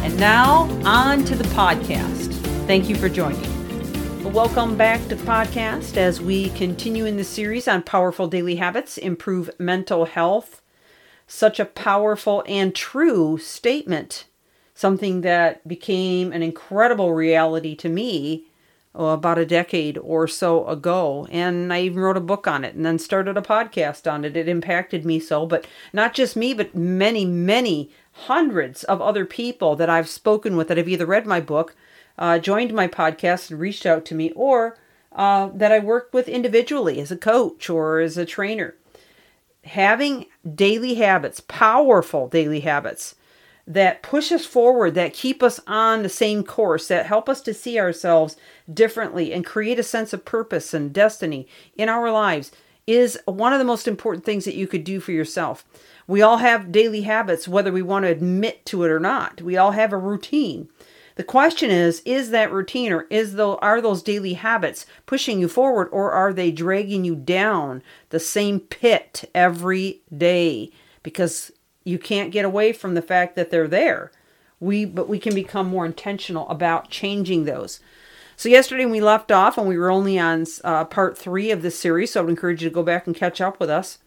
And now, on to the podcast. Thank you for joining. Welcome back to the podcast as we continue in the series on powerful daily habits, improve mental health. Such a powerful and true statement, something that became an incredible reality to me about a decade or so ago. And I even wrote a book on it and then started a podcast on it. It impacted me so, but not just me, but many, many hundreds of other people that I've spoken with that have either read my book, joined my podcast and reached out to me, or that I worked with individually as a coach or as a trainer. Having daily habits, powerful daily habits that push us forward, that keep us on the same course, that help us to see ourselves differently and create a sense of purpose and destiny in our lives is one of the most important things that you could do for yourself. We all have daily habits, whether we want to admit to it or not. We all have a routine. The question is that routine or are those daily habits pushing you forward, or are they dragging you down the same pit every day? Because you can't get away from the fact that they're there. But we can become more intentional about changing those. So yesterday we left off and we were only on part 3 of this series. So I would encourage you to go back and catch up with us.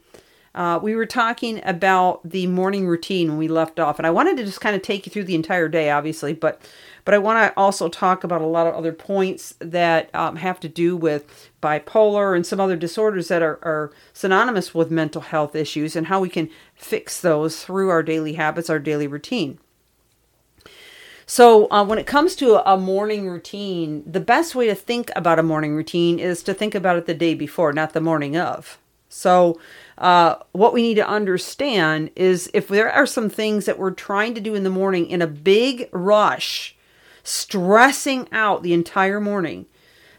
We were talking about the morning routine when we left off, and I wanted to just kind of take you through the entire day, obviously, but I want to also talk about a lot of other points that have to do with bipolar and some other disorders that are synonymous with mental health issues and how we can fix those through our daily habits, our daily routine. So when it comes to a morning routine, the best way to think about a morning routine is to think about it the day before, not the morning of. So what we need to understand is if there are some things that we're trying to do in the morning in a big rush, stressing out the entire morning,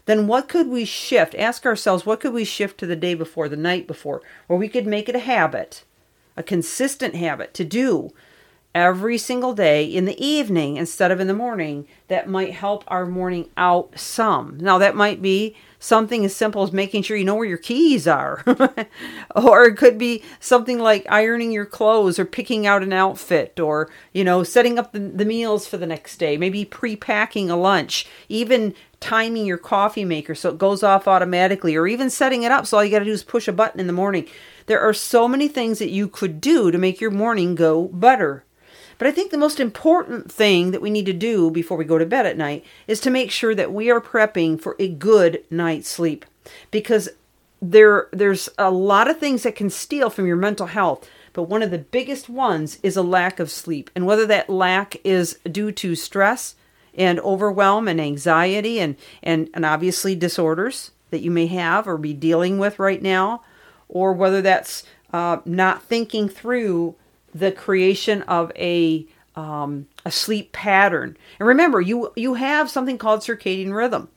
then what could we shift? Ask ourselves, what could we shift to the day before, the night before, where we could make it a habit, a consistent habit to do every single day in the evening instead of in the morning that might help our morning out some. Now that might be something as simple as making sure you know where your keys are, or it could be something like ironing your clothes or picking out an outfit, or, you know, setting up the meals for the next day, maybe pre-packing a lunch, even timing your coffee maker so it goes off automatically, or even setting it up so all you got to do is push a button in the morning. There are so many things that you could do to make your morning go better. But I think the most important thing that we need to do before we go to bed at night is to make sure that we are prepping for a good night's sleep, because there's a lot of things that can steal from your mental health. But one of the biggest ones is a lack of sleep, and whether that lack is due to stress and overwhelm and anxiety and obviously disorders that you may have or be dealing with right now, or whether that's not thinking through the creation of a sleep pattern. And remember, you have something called circadian rhythm.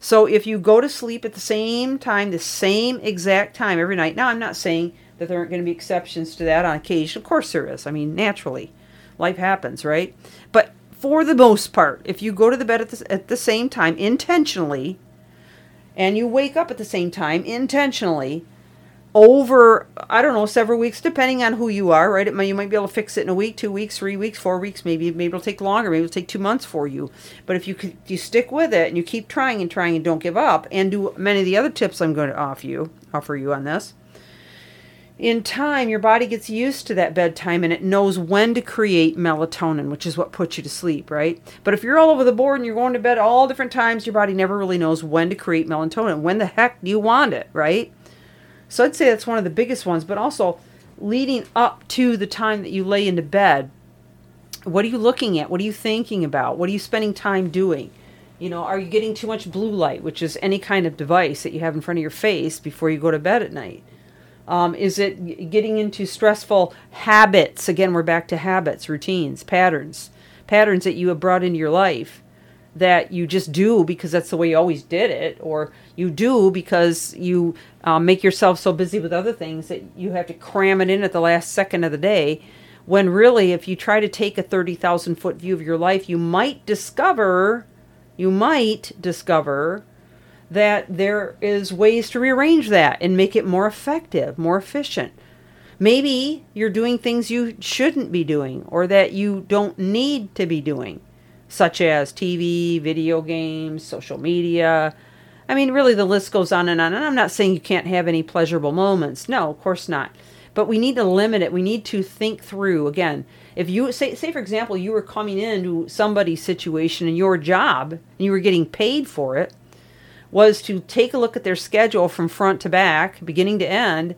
So if you go to sleep at the same time, the same exact time every night. Now, I'm not saying that there aren't going to be exceptions to that on occasion. Of course there is. I mean, naturally, life happens, right? But for the most part, if you go to the bed at the same time intentionally, and you wake up at the same time intentionally, over, I don't know, several weeks, depending on who you are, right? You might be able to fix it in a week, 2 weeks, 3 weeks, 4 weeks, maybe it'll take longer, maybe it'll take 2 months for you. But if you stick with it and you keep trying and don't give up and do many of the other tips I'm going to offer you on this, in time, your body gets used to that bedtime and it knows when to create melatonin, which is what puts you to sleep, right? But if you're all over the board and you're going to bed all different times, your body never really knows when to create melatonin. When the heck do you want it, right? So I'd say that's one of the biggest ones, but also leading up to the time that you lay into bed, what are you looking at? What are you thinking about? What are you spending time doing? You know, are you getting too much blue light, which is any kind of device that you have in front of your face before you go to bed at night? Is it getting into stressful habits? Again, we're back to habits, routines, patterns. patterns that you have brought into your life that you just do because that's the way you always did it, or you do because you make yourself so busy with other things that you have to cram it in at the last second of the day, when really if you try to take a 30,000 foot view of your life, you might discover that there is ways to rearrange that and make it more effective, more efficient. Maybe you're doing things you shouldn't be doing or that you don't need to be doing, such as TV, video games, social media. I mean, really the list goes on and on. And I'm not saying you can't have any pleasurable moments. No, of course not. But we need to limit it. We need to think through, again, if you say for example, you were coming into somebody's situation in your job and you were getting paid for it, was to take a look at their schedule from front to back, beginning to end,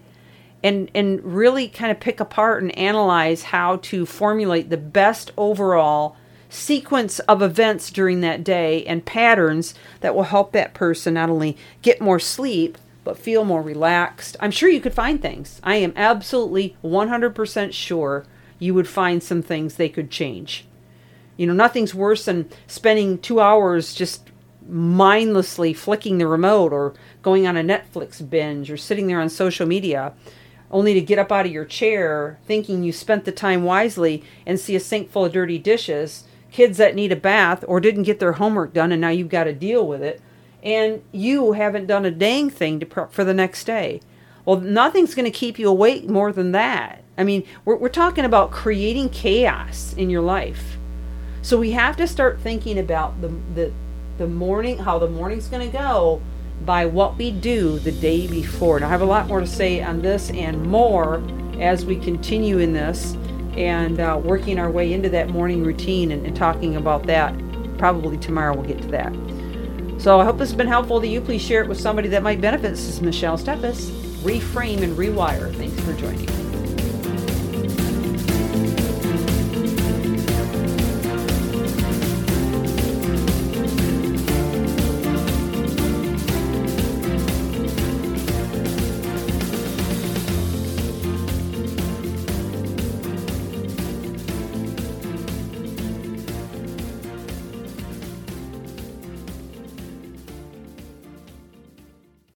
and really kind of pick apart and analyze how to formulate the best overall sequence of events during that day and patterns that will help that person not only get more sleep, but feel more relaxed. I'm sure you could find things. I am absolutely 100% sure you would find some things they could change. You know, nothing's worse than spending 2 hours just mindlessly flicking the remote or going on a Netflix binge or sitting there on social media only to get up out of your chair thinking you spent the time wisely and see a sink full of dirty dishes, kids that need a bath or didn't get their homework done and now you've got to deal with it. And you haven't done a dang thing to prep for the next day. Well, nothing's going to keep you awake more than that. I mean, we're talking about creating chaos in your life. So we have to start thinking about the morning, how the morning's going to go by what we do the day before. And I have a lot more to say on this and more as we continue in this and working our way into that morning routine and talking about that. Probably tomorrow we'll get to that. So I hope this has been helpful to you. Please share it with somebody that might benefit. This is Michelle Stephis, Reframe and Rewire. Thanks for joining me.